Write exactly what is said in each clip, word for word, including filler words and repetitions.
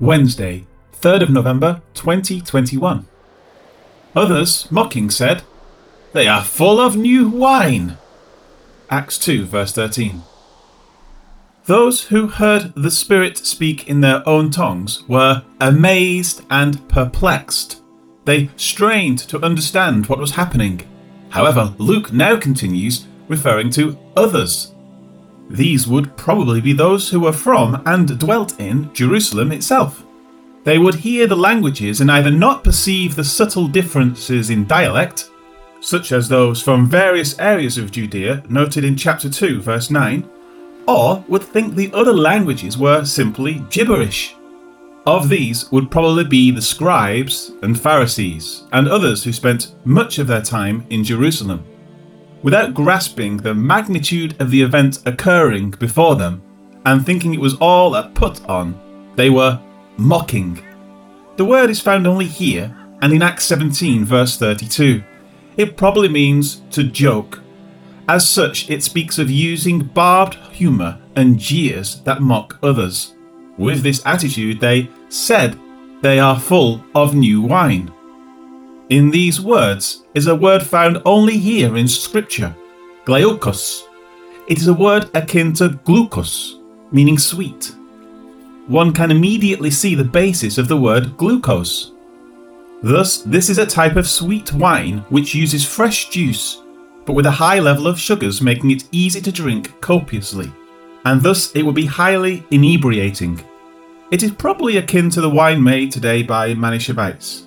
Wednesday, third of November, twenty twenty-one. Others, mocking, said, "They are full of new wine." Acts two, verse thirteen. Those who heard the Spirit speak in their own tongues were amazed and perplexed. They strained to understand what was happening. However, Luke now continues, referring to others. These would probably be those who were from and dwelt in Jerusalem itself. They would hear the languages and either not perceive the subtle differences in dialect, such as those from various areas of Judea noted in chapter two, verse nine, or would think the other languages were simply gibberish. Of these would probably be the scribes and Pharisees, and others who spent much of their time in Jerusalem. Without grasping the magnitude of the event occurring before them, and thinking it was all a put-on, they were mocking. The word is found only here, and in Acts seventeen, verse thirty-two. It probably means to joke. As such, it speaks of using barbed humour and jeers that mock others. With this attitude, they said they are full of new wine. In these words is a word found only here in Scripture, glucose. It is a word akin to glucose, meaning sweet. One can immediately see the basis of the word glucose. Thus, this is a type of sweet wine which uses fresh juice, but with a high level of sugars, making it easy to drink copiously, and thus it would be highly inebriating. It is probably akin to the wine made today by Manischewitz.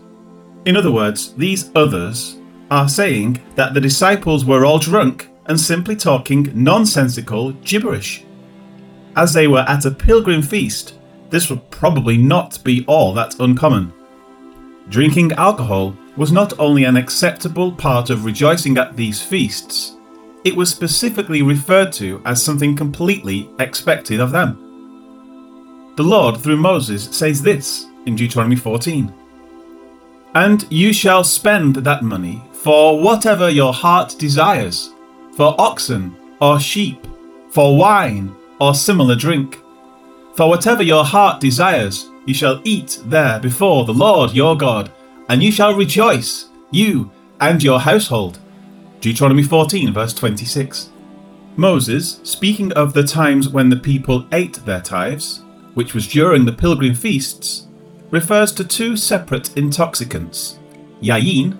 In other words, these others are saying that the disciples were all drunk and simply talking nonsensical gibberish. As they were at a pilgrim feast, this would probably not be all that uncommon. Drinking alcohol was not only an acceptable part of rejoicing at these feasts, it was specifically referred to as something completely expected of them. The Lord, through Moses, says this in Deuteronomy fourteen. "And you shall spend that money for whatever your heart desires, for oxen or sheep, for wine or similar drink. For whatever your heart desires, you shall eat there before the Lord your God, and you shall rejoice, you and your household." Deuteronomy fourteen, verse twenty-six. Moses, speaking of the times when the people ate their tithes, which was during the pilgrim feasts, refers to two separate intoxicants, yayin,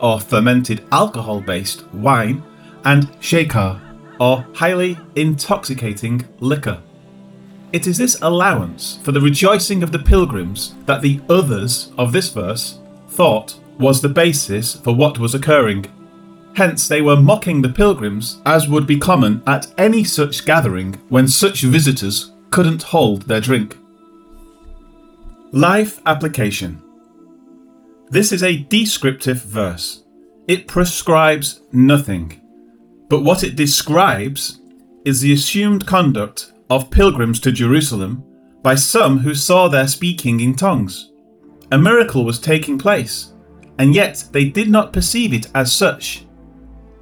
or fermented alcohol-based wine, and shaykhah, or highly intoxicating liquor. It is this allowance for the rejoicing of the pilgrims that the others of this verse thought was the basis for what was occurring. Hence they were mocking the pilgrims, as would be common at any such gathering when such visitors couldn't hold their drink. Life application. This is a descriptive verse. It prescribes nothing, but what it describes is the assumed conduct of pilgrims to Jerusalem by some who saw their speaking in tongues. A miracle was taking place, and yet they did not perceive it as such.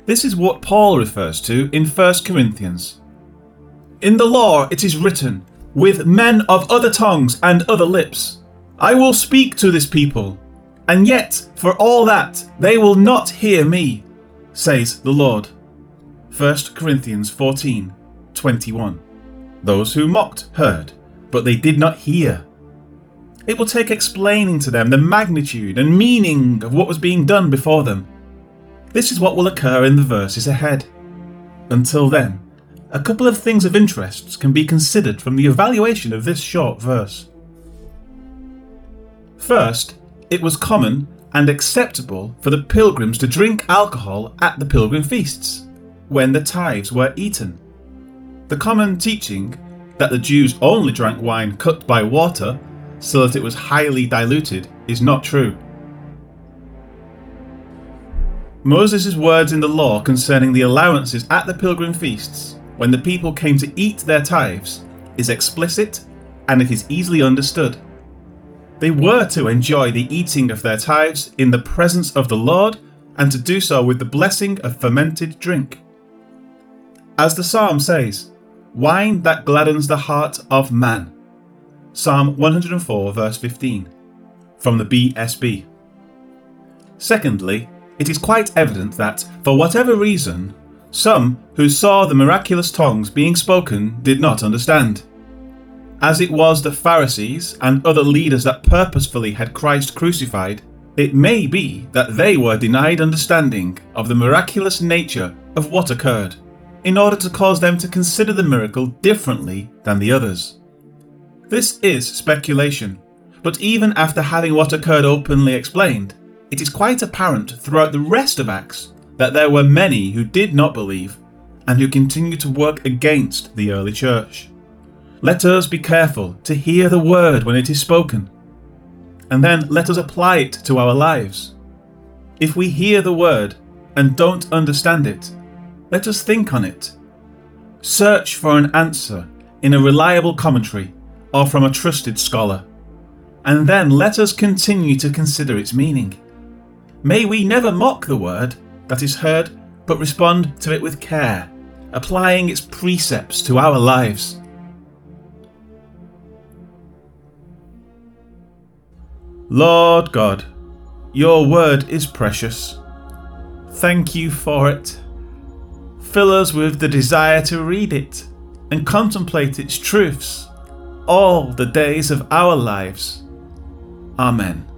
This is what Paul refers to in First Corinthians. "In the law it is written, with men of other tongues and other lips, I will speak to this people, and yet for all that they will not hear me, says the Lord." First Corinthians fourteen, twenty-one. Those who mocked heard, but they did not hear. It will take explaining to them the magnitude and meaning of what was being done before them. This is what will occur in the verses ahead. Until then, a couple of things of interest can be considered from the evaluation of this short verse. First, it was common and acceptable for the pilgrims to drink alcohol at the pilgrim feasts, when the tithes were eaten. The common teaching that the Jews only drank wine cut by water, so that it was highly diluted, is not true. Moses' words in the law concerning the allowances at the pilgrim feasts, when the people came to eat their tithes, is explicit, and it is easily understood. They were to enjoy the eating of their tithes in the presence of the Lord, and to do so with the blessing of fermented drink. As the psalm says, "Wine that gladdens the heart of man." Psalm one hundred four verse fifteen, from the B S B. Secondly, it is quite evident that, for whatever reason, some who saw the miraculous tongues being spoken did not understand. As it was the Pharisees and other leaders that purposefully had Christ crucified, it may be that they were denied understanding of the miraculous nature of what occurred, in order to cause them to consider the miracle differently than the others. This is speculation, but even after having what occurred openly explained, it is quite apparent throughout the rest of Acts that there were many who did not believe and who continued to work against the early church. Let us be careful to hear the word when it is spoken, and then let us apply it to our lives. If we hear the word and don't understand it, let us think on it. Search for an answer in a reliable commentary or from a trusted scholar, and then let us continue to consider its meaning. May we never mock the word that is heard, but respond to it with care, applying its precepts to our lives. Lord God, your word is precious. Thank you for it. Fill us with the desire to read it and contemplate its truths all the days of our lives. Amen.